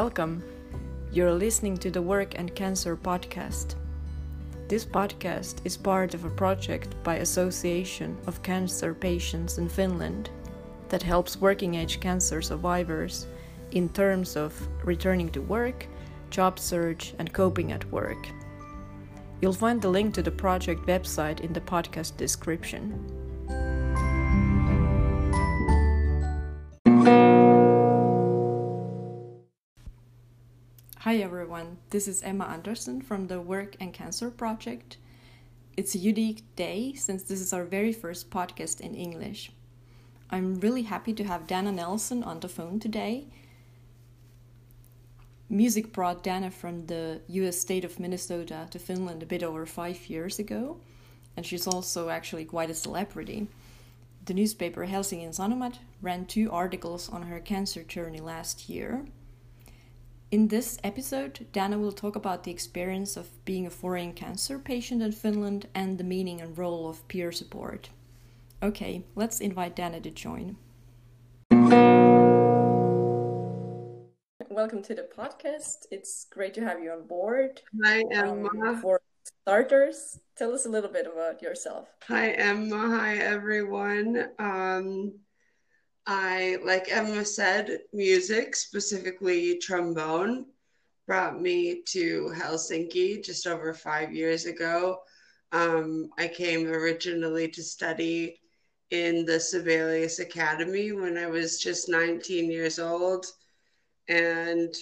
Welcome! You're listening to the Work and Cancer podcast. This podcast is part of a project by Association of Cancer Patients in Finland that helps working-age cancer survivors in terms of returning to work, job search and coping at work. You'll find the link to the project website in the podcast description. Hi everyone, this is Emma Anderson from the Work and Cancer Project. It's a unique day since this is our very first podcast in English. I'm really happy to have Dana Nelson on the phone today. Music brought Dana from the US state of Minnesota to Finland a bit over 5 years ago, and she's also actually quite a celebrity. The newspaper Helsingin Sanomat ran 2 articles on her cancer journey last year. In this episode, Dana will talk about the experience of being a foreign cancer patient in Finland and the meaning and role of peer support. Okay, let's invite Dana to join. Welcome to the podcast. It's great to have you on board. Hi, Emma. For starters, tell us a little bit about yourself. Hi, Emma. Hi, everyone. I, like Emma said, music, specifically trombone, brought me to Helsinki just over 5 years ago. I came originally to study in the Sibelius Academy when I was just 19 years old and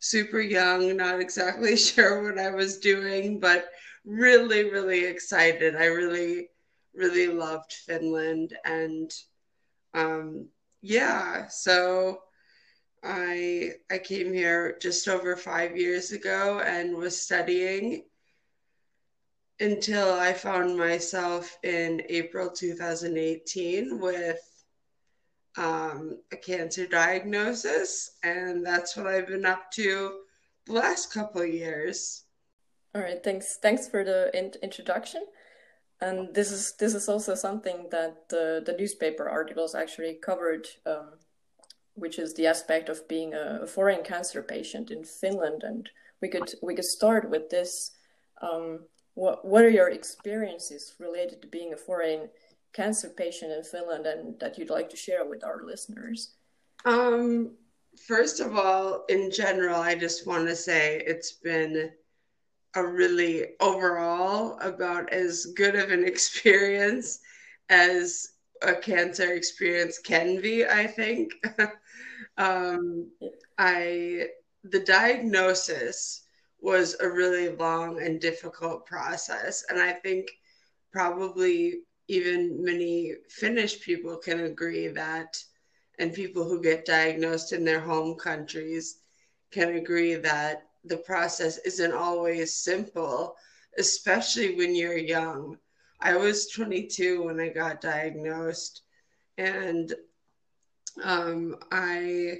super young, not exactly sure what I was doing, but really, really excited. I really, really loved Finland and so I came here just over 5 years ago and was studying until I found myself in April 2018 with a cancer diagnosis, and that's what I've been up to the last couple of years. All right, thanks for the introduction. And this is also something that the newspaper articles actually covered, which is the aspect of being a foreign cancer patient in Finland. And we could start with this. What are your experiences related to being a foreign cancer patient in Finland, and that you'd like to share with our listeners? First of all, in general, I just want to say it's been a really overall about as good of an experience as a cancer experience can be, I think. The diagnosis was a really long and difficult process. And I think probably even many Finnish people can agree that, and people who get diagnosed in their home countries can agree that the process isn't always simple, especially when you're young. I was 22 when I got diagnosed, and I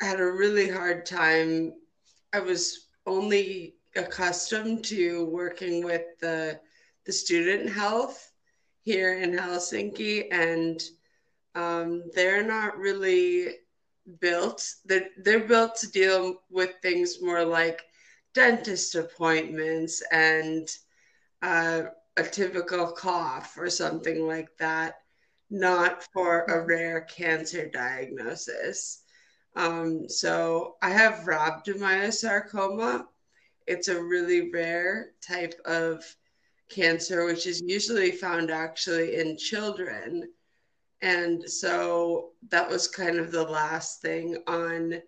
had a really hard time. I was only accustomed to working with the student health here in Helsinki, and they're not really built. They're built to deal with things more like dentist appointments and a typical cough or something like that, not for a rare cancer diagnosis. So I have rhabdomyosarcoma. It's a really rare type of cancer, which is usually found actually in children. And so that was kind of the last thing on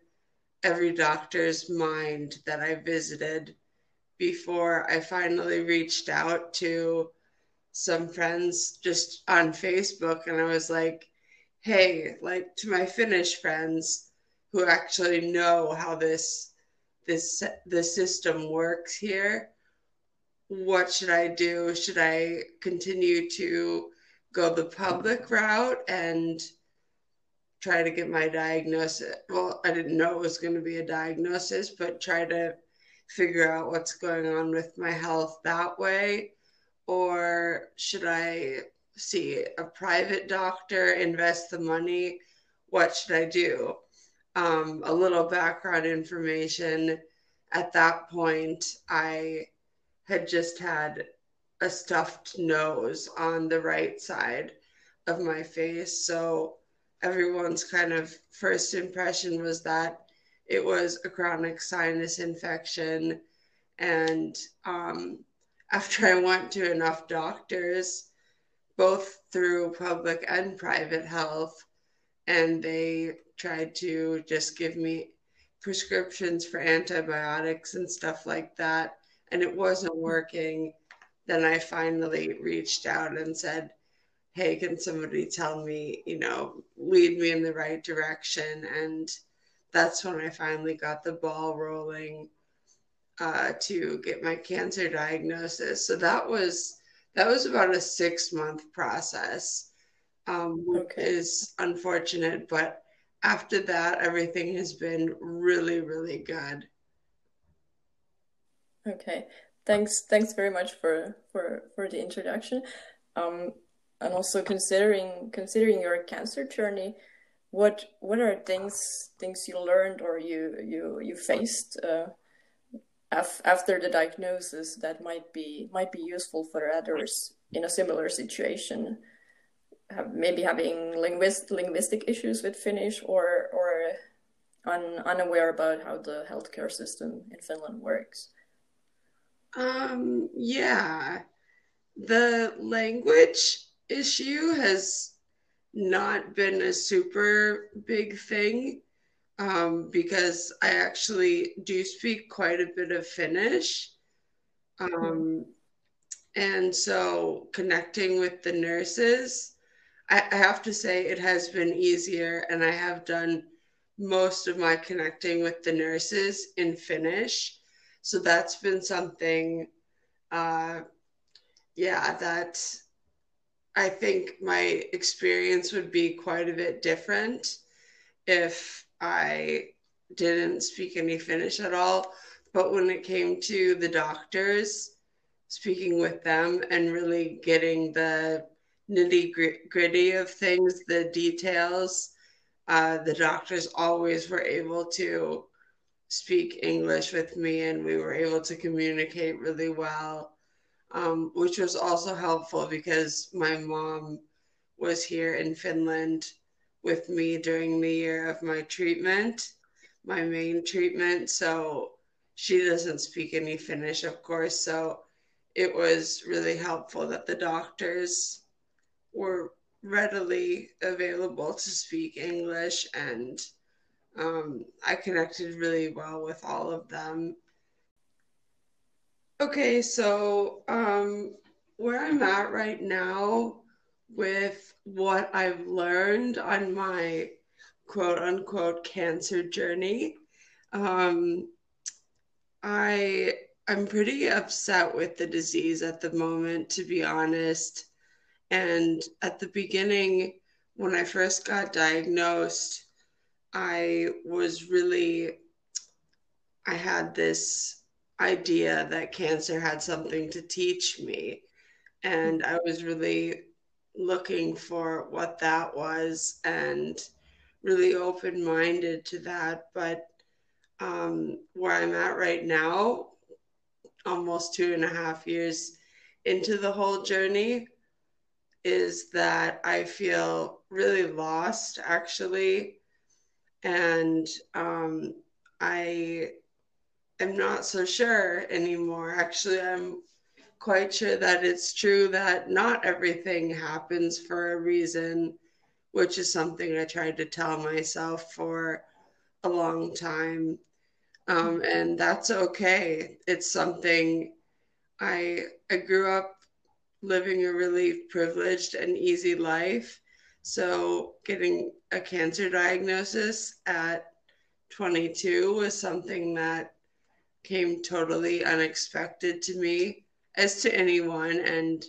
every doctor's mind that I visited before I finally reached out to some friends just on Facebook. And I was like, hey, like to my Finnish friends who actually know how the system works here, what should I do? Should I continue to go the public route and try to get my diagnosis? Well, I didn't know it was going to be a diagnosis, but try to figure out what's going on with my health that way. Or should I see a private doctor, invest the money? What should I do? a little background information. At that point, I had just had a stuffed nose on the right side of my face. So everyone's kind of first impression was that it was a chronic sinus infection. And after I went to enough doctors, both through public and private health, and they tried to just give me prescriptions for antibiotics and stuff like that, and it wasn't working, then I finally reached out and said, hey, can somebody tell me, you know, lead me in the right direction? And that's when I finally got the ball rolling to get my cancer diagnosis. So that was about a 6-month process, which is unfortunate, but after that, everything has been really, really good. Okay, thanks very much for the introduction, and also considering your cancer journey, what are things you learned or you faced after the diagnosis that might be useful for others in a similar situation? Maybe having linguistic issues with Finnish, or unaware about how the healthcare system in Finland works? Yeah, the language issue has not been a super big thing, because I actually do speak quite a bit of Finnish. And so connecting with the nurses, I have to say it has been easier, and I have done most of my connecting with the nurses in Finnish. So that's been something, that I think my experience would be quite a bit different if I didn't speak any Finnish at all. But when it came to the doctors, speaking with them and really getting the nitty-gritty of things, the details, the doctors always were able to speak English with me, and we were able to communicate really well, which was also helpful because my mom was here in Finland with me during the year of my treatment, my main treatment, so she doesn't speak any Finnish, of course, so it was really helpful that the doctors were readily available to speak English, and I connected really well with all of them. Okay, so where I'm at right now with what I've learned on my quote-unquote cancer journey, I'm pretty upset with the disease at the moment, to be honest. And at the beginning, when I first got diagnosed, I had this idea that cancer had something to teach me. And I was really looking for what that was and really open-minded to that. But where I'm at right now, almost 2.5 years into the whole journey, is that I feel really lost, actually. And I am not so sure anymore. Actually, I'm quite sure that it's true that not everything happens for a reason, which is something I tried to tell myself for a long time. And that's okay. It's something I grew up living a really privileged and easy life. So getting a cancer diagnosis at 22 was something that came totally unexpected to me, as to anyone, and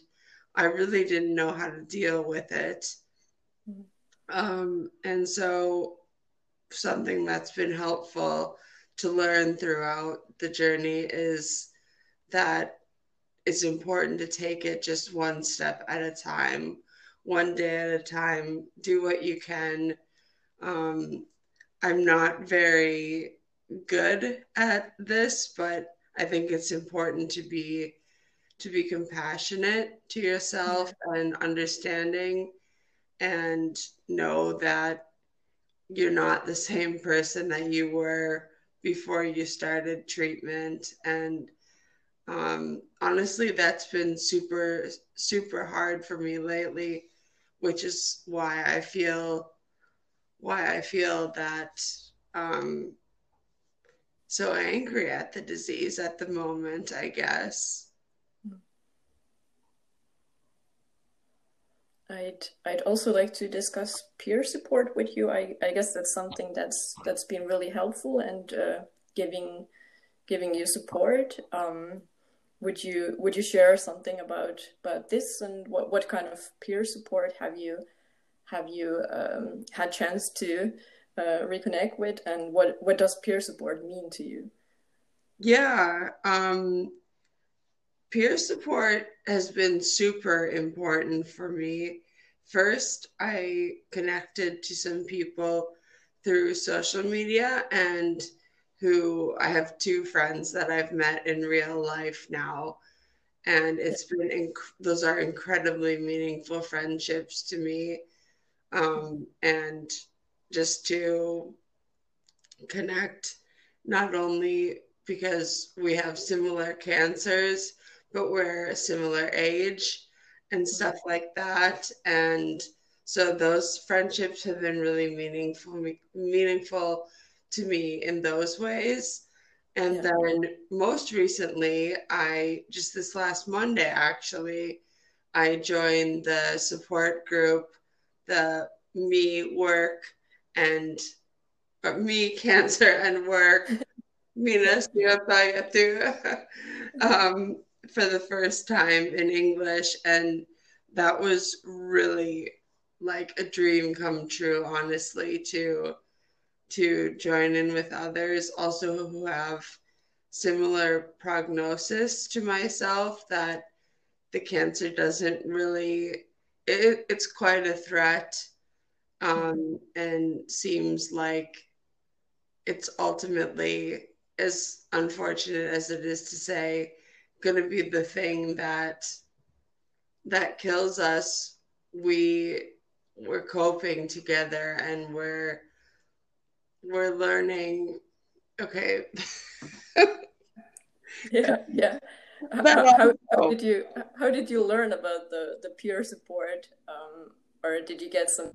I really didn't know how to deal with it. And so something that's been helpful to learn throughout the journey is that it's important to take it just one step at a time, one day at a time, do what you can. I'm not very good at this, but I think it's important to be compassionate to yourself and understanding, and know that you're not the same person that you were before you started treatment. And honestly, that's been super, super hard for me lately, which is why I feel that so angry at the disease at the moment, I guess. I'd also like to discuss peer support with you. I guess that's something that's been really helpful, and giving you support. Would you share something about this, and what kind of peer support have you had chance to reconnect with, and what does peer support mean to you? Yeah. Peer support has been super important for me. First, I connected to some people through social media, and who I have two friends that I've met in real life now. And it's been, those are incredibly meaningful friendships to me. And just to connect, not only because we have similar cancers, but we're a similar age and stuff like that. And so those friendships have been really meaningful to me in those ways. And then most recently, just this last Monday, actually, I joined the support group, the Me Cancer and Work, Minä syöpätyö, for the first time in English, and that was really like a dream come true, honestly, to join in with others also who have similar prognosis to myself, that the cancer doesn't really, it's quite a threat, and seems like it's ultimately, as unfortunate as it is to say, going to be the thing that kills us. We're coping together, and we're learning. Okay. yeah. How did you learn about the peer support, or did you get some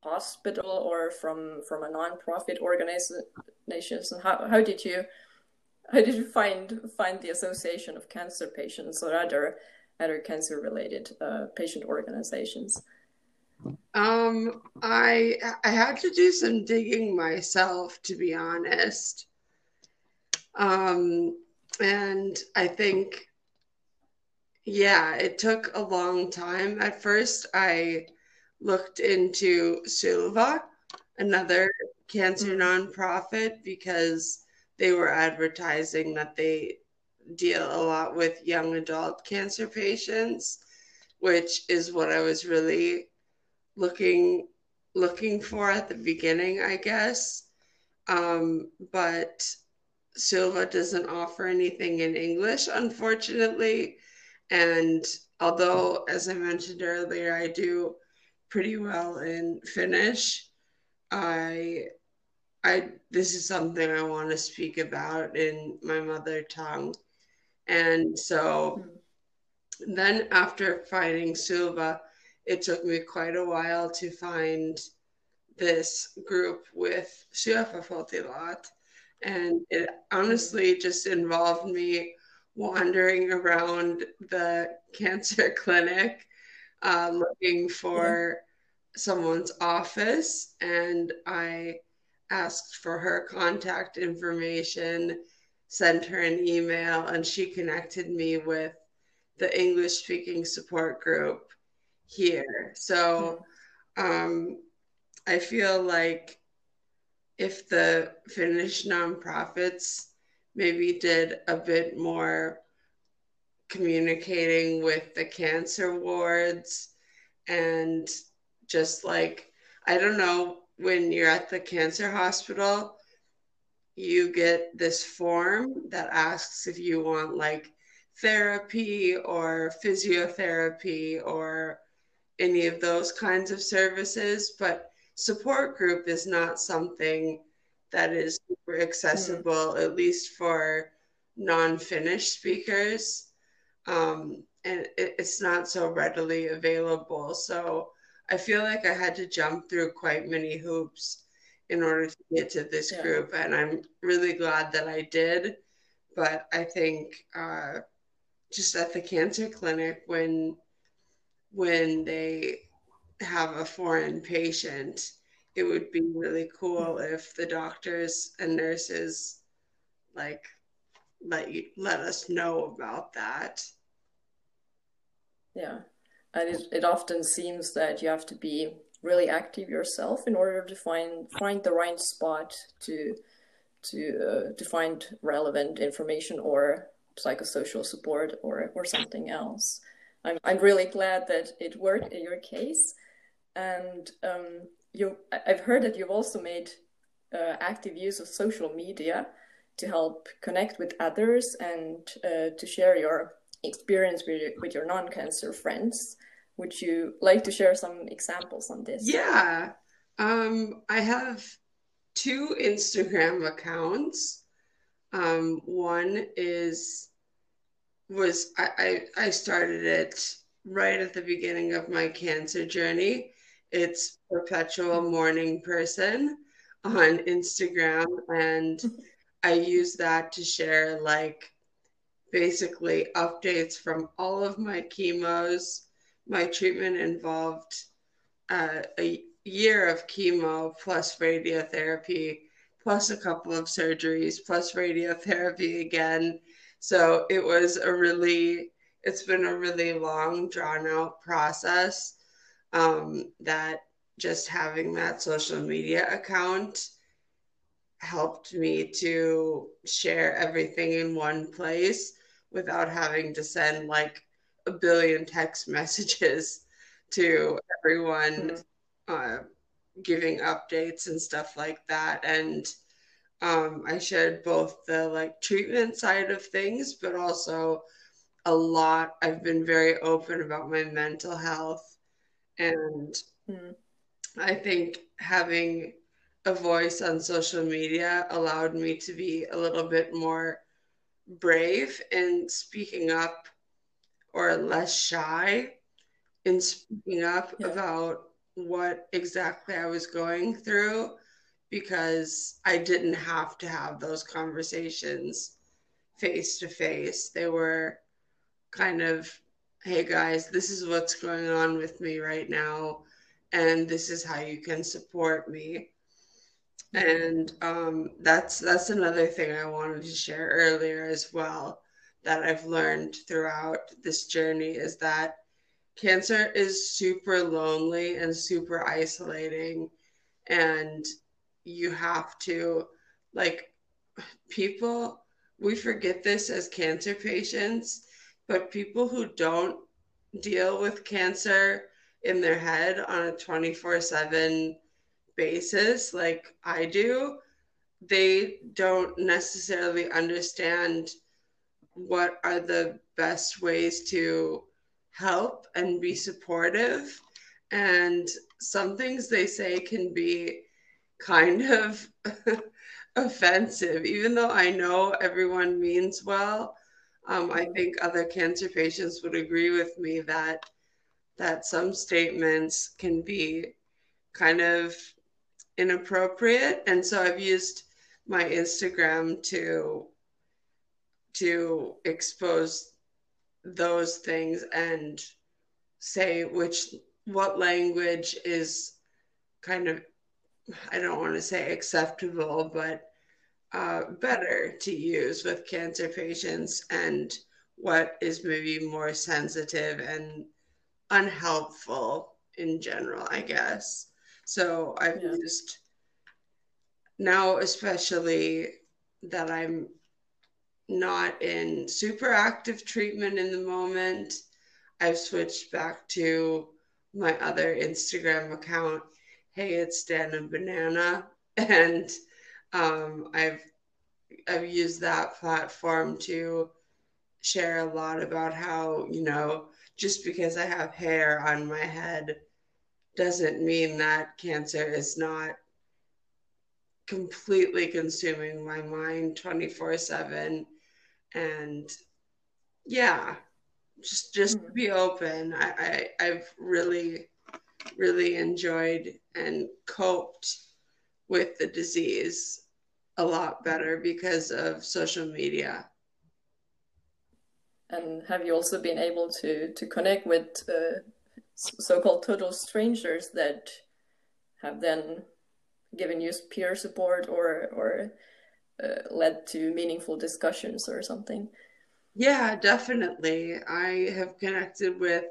hospital or from a non-profit organization? And how did you find the Association of Cancer Patients or other cancer-related patient organizations? I had to do some digging myself, to be honest. And I think, yeah, it took a long time. At first, I looked into Silva, another cancer nonprofit, because they were advertising that they deal a lot with young adult cancer patients, which is what I was really looking for at the beginning, I guess. But Silva doesn't offer anything in English, unfortunately. And although, as I mentioned earlier, I do pretty well in Finnish, this is something I want to speak about in my mother tongue. And so then after finding Silva, it took me quite a while to find this group with Sufa Faltylat. And it honestly just involved me wandering around the cancer clinic, looking for someone's office. And I asked for her contact information, sent her an email, and she connected me with the English-speaking support group here. So I feel like if the Finnish nonprofits maybe did a bit more communicating with the cancer wards, and just like, I don't know, when you're at the cancer hospital, you get this form that asks if you want like therapy or physiotherapy or any of those kinds of services, but support group is not something that is super accessible, at least for non-Finnish speakers. And it's not so readily available. So I feel like I had to jump through quite many hoops in order to get to this group. And I'm really glad that I did. But I think just at the cancer clinic, when they have a foreign patient, it would be really cool if the doctors and nurses like let us know about that. Yeah, and it often seems that you have to be really active yourself in order to find the right spot to find relevant information or psychosocial support or something else. I'm really glad that it worked in your case, and I've heard that you've also made active use of social media to help connect with others and to share your experience with your non-cancer friends. Would you like to share some examples on this? Yeah, I have 2 Instagram accounts. One was I started it right at the beginning of my cancer journey. It's Perpetual Morning Person on Instagram, and I use that to share like basically updates from all of my chemos. My treatment involved a year of chemo plus radiotherapy plus a couple of surgeries plus radiotherapy again. So it was it's been a really long, drawn out process. That just having that social media account helped me to share everything in one place without having to send like a billion text messages to everyone, giving updates and stuff like that. And I shared both the like treatment side of things, but also a lot. I've been very open about my mental health. And I think having a voice on social media allowed me to be a little bit more brave in speaking up, or less shy in speaking up about what exactly I was going through, because I didn't have to have those conversations face to face. They were kind of, hey guys, this is what's going on with me right now, and this is how you can support me. And that's another thing I wanted to share earlier as well, that I've learned throughout this journey, is that cancer is super lonely and super isolating, and you have to, like, people, we forget this as cancer patients, but people who don't deal with cancer in their head on a 24/7 basis, like I do, they don't necessarily understand what are the best ways to help and be supportive. And some things they say can be kind of offensive, even though I know everyone means well. I think other cancer patients would agree with me that some statements can be kind of inappropriate. And so I've used my Instagram to expose those things and say what language is kind of, I don't want to say acceptable, but better to use with cancer patients, and what is maybe more sensitive and unhelpful in general, I guess. So I've used, now especially that I'm not in super active treatment in the moment, I've switched back to my other Instagram account, Hey, it's Dan and Banana. And I've used that platform to share a lot about how, you know, just because I have hair on my head doesn't mean that cancer is not completely consuming my mind 24/7. And yeah, just be open. I've really, really enjoyed and coped with the disease a lot better because of social media. And have you also been able to connect with so-called total strangers that have then given you peer support or led to meaningful discussions or something? Yeah, definitely. I have connected with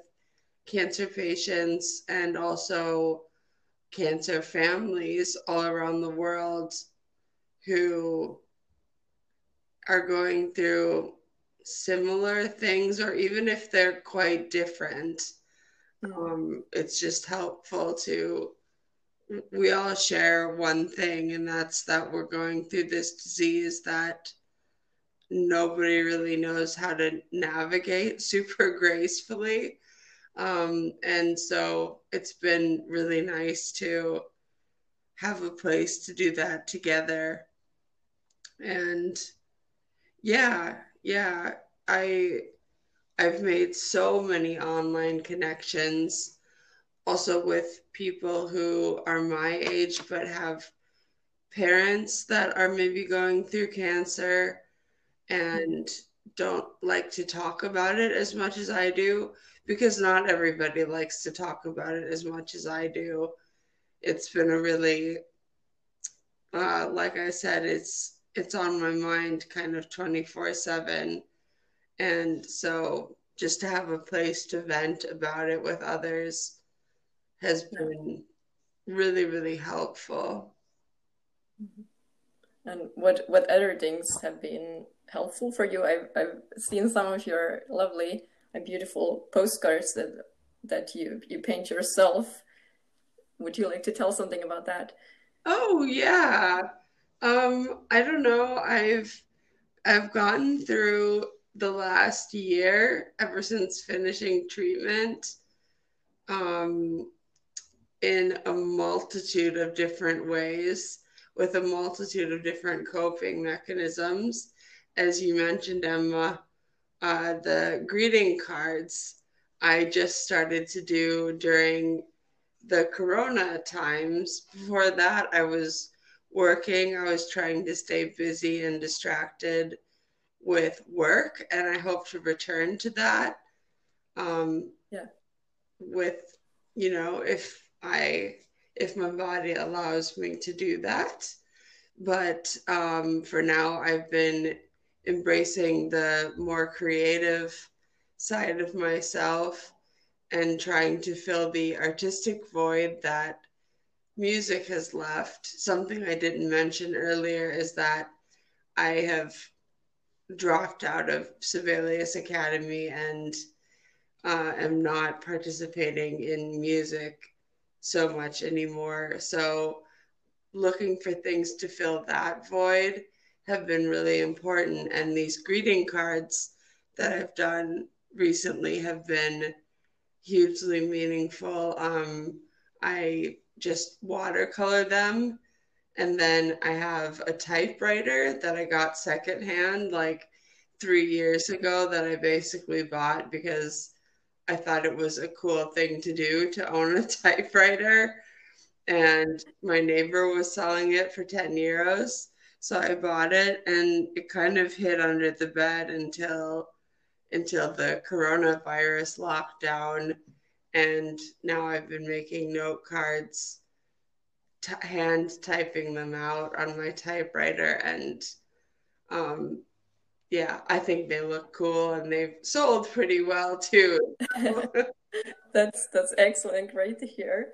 cancer patients and also cancer families all around the world who are going through similar things, or even if they're quite different. It's just helpful to, we all share one thing, and that's that we're going through this disease that nobody really knows how to navigate super gracefully. And so it's been really nice to have a place to do that together. And yeah, I've made so many online connections also with people who are my age but have parents that are maybe going through cancer and don't like to talk about it as much as I do, because not everybody likes to talk about it as much as I do. It's been a really, like I said, it's on my mind kind of 24/7. And so just to have a place to vent about it with others has been really, really helpful. And what other things have been helpful for you? I've seen some of your lovely and beautiful postcards that you paint yourself. Would you like to tell something about that? Oh, yeah. I don't know. I've gotten through the last year, ever since finishing treatment, in a multitude of different ways, with a multitude of different coping mechanisms. As you mentioned, Emma, the greeting cards I just started to do during the corona times. Before that, I was working, I was trying to stay busy and distracted with work, and I hope to return to that. With, you know, if my body allows me to do that. But for now, I've been embracing the more creative side of myself and trying to fill the artistic void that music has left. Something I didn't mention earlier is that I have dropped out of Sibelius Academy and am not participating in music so much anymore. So looking for things to fill that void have been really important. And these greeting cards that I've done recently have been hugely meaningful. I just watercolor them. And then I have a typewriter that I got secondhand like 3 years ago that I basically bought because I thought it was a cool thing to do, to own a typewriter. And my neighbor was selling it for 10 euros. So I bought it, and it kind of hid under the bed until the coronavirus lockdown. And now I've been making note cards, hand typing them out on my typewriter. And yeah, I think they look cool, and they've sold pretty well too. That's excellent. Great to hear.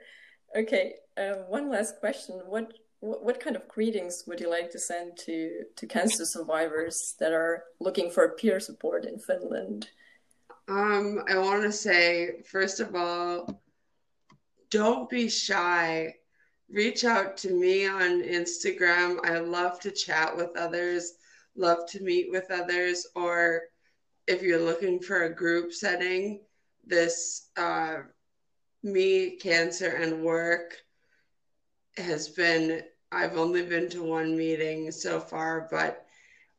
Okay. One last question. What kind of greetings would you like to send to cancer survivors that are looking for peer support in Finland? I want to say, first of all, don't be shy. reach out to me on Instagram. I love to chat with others, love to meet with others, or if you're looking for a group setting, this Me, Cancer, and Work has been, I've only been to one meeting so far, but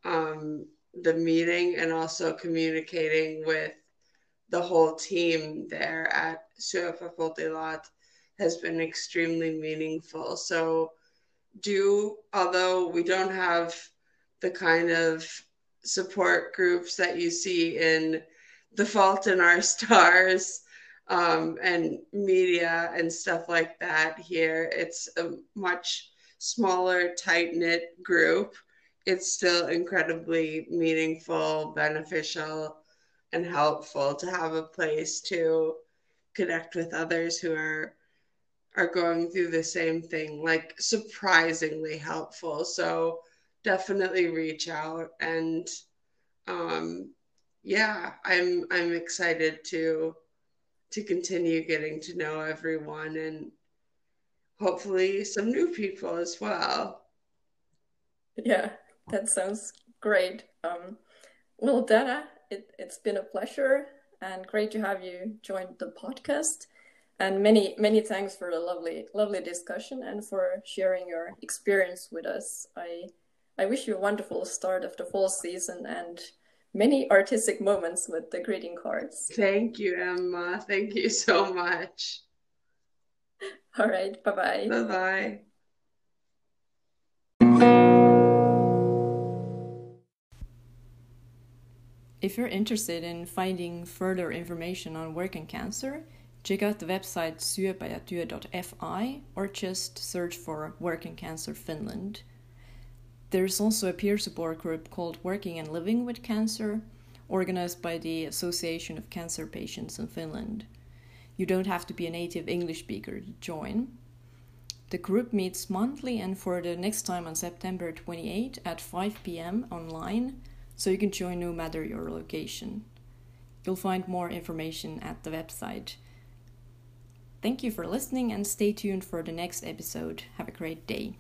the meeting and also communicating with the whole team there at Sufa Faltylat has been extremely meaningful. So although we don't have the kind of support groups that you see in The Fault in Our Stars and media and stuff like that here, it's a much smaller, tight-knit group. It's still incredibly meaningful, beneficial, and helpful to have a place to connect with others who are going through the same thing, like surprisingly helpful. So definitely reach out, and yeah, I'm excited to continue getting to know everyone and hopefully some new people as well. Yeah, that sounds great. Well, Dana, it's been a pleasure and great to have you join the podcast. And many, many thanks for the lovely, lovely discussion and for sharing your experience with us. I wish you a wonderful start of the fall season and many artistic moments with the greeting cards. Thank you, Emma. Thank you so much. All right. Bye-bye. Bye-bye. If you're interested in finding further information on work and cancer, check out the website syöpätyö.fi or just search for Work and Cancer Finland. There's also a peer support group called Working and Living with Cancer, organized by the Association of Cancer Patients in Finland. You don't have to be a native English speaker to join. The group meets monthly, and for the next time on September 28 at 5 p.m. online, so you can join no matter your location. You'll find more information at the website. Thank you for listening and stay tuned for the next episode. Have a great day.